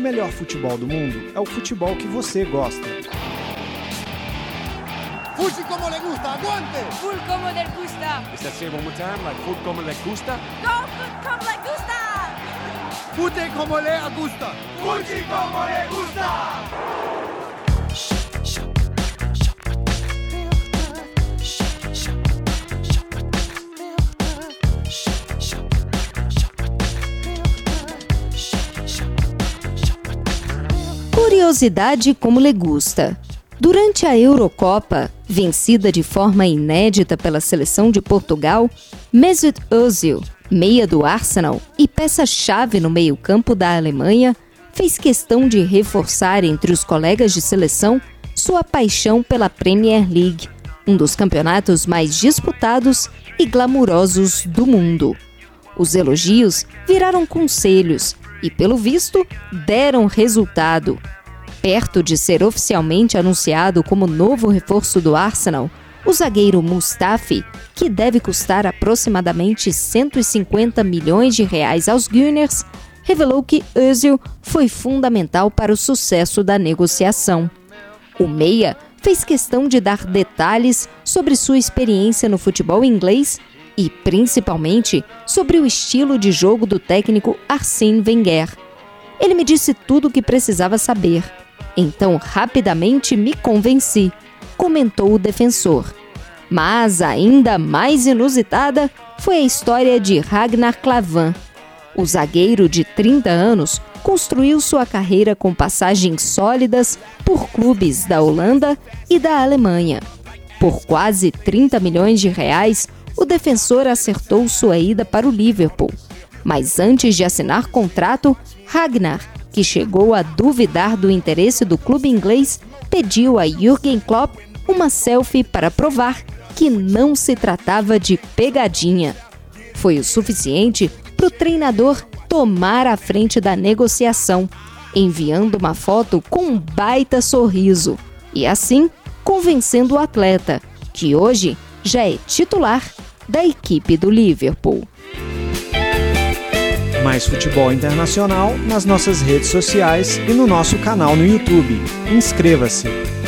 O melhor futebol do mundo é o futebol que você gosta. Fute como le gusta, aguante! Fute como le gusta! Is that say one more time? Like fute como le gusta? Go fute como le gusta! Fute como le gusta! Fute como le gusta! Curiosidade como lhe gusta. Durante a Eurocopa, vencida de forma inédita pela seleção de Portugal, Mesut Özil, meia do Arsenal e peça-chave no meio-campo da Alemanha, fez questão de reforçar entre os colegas de seleção sua paixão pela Premier League, um dos campeonatos mais disputados e glamurosos do mundo. Os elogios viraram conselhos e, pelo visto, deram resultado. Perto de ser oficialmente anunciado como novo reforço do Arsenal, o zagueiro Mustafi, que deve custar aproximadamente 150 milhões de reais aos Gunners, revelou que Özil foi fundamental para o sucesso da negociação. O meia fez questão de dar detalhes sobre sua experiência no futebol inglês e, principalmente, sobre o estilo de jogo do técnico Arsène Wenger. Ele me disse tudo o que precisava saber. Então, rapidamente me convenci, comentou o defensor. Mas, ainda mais inusitada, foi a história de Ragnar Klavan. O zagueiro de 30 anos construiu sua carreira com passagens sólidas por clubes da Holanda e da Alemanha. Por quase 30 milhões de reais, o defensor acertou sua ida para o Liverpool. Mas antes de assinar contrato, Ragnar, que chegou a duvidar do interesse do clube inglês, pediu a Jürgen Klopp uma selfie para provar que não se tratava de pegadinha. Foi o suficiente para o treinador tomar a frente da negociação, enviando uma foto com um baita sorriso e assim convencendo o atleta, que hoje já é titular da equipe do Liverpool. Mais futebol internacional nas nossas redes sociais e no nosso canal no YouTube. Inscreva-se!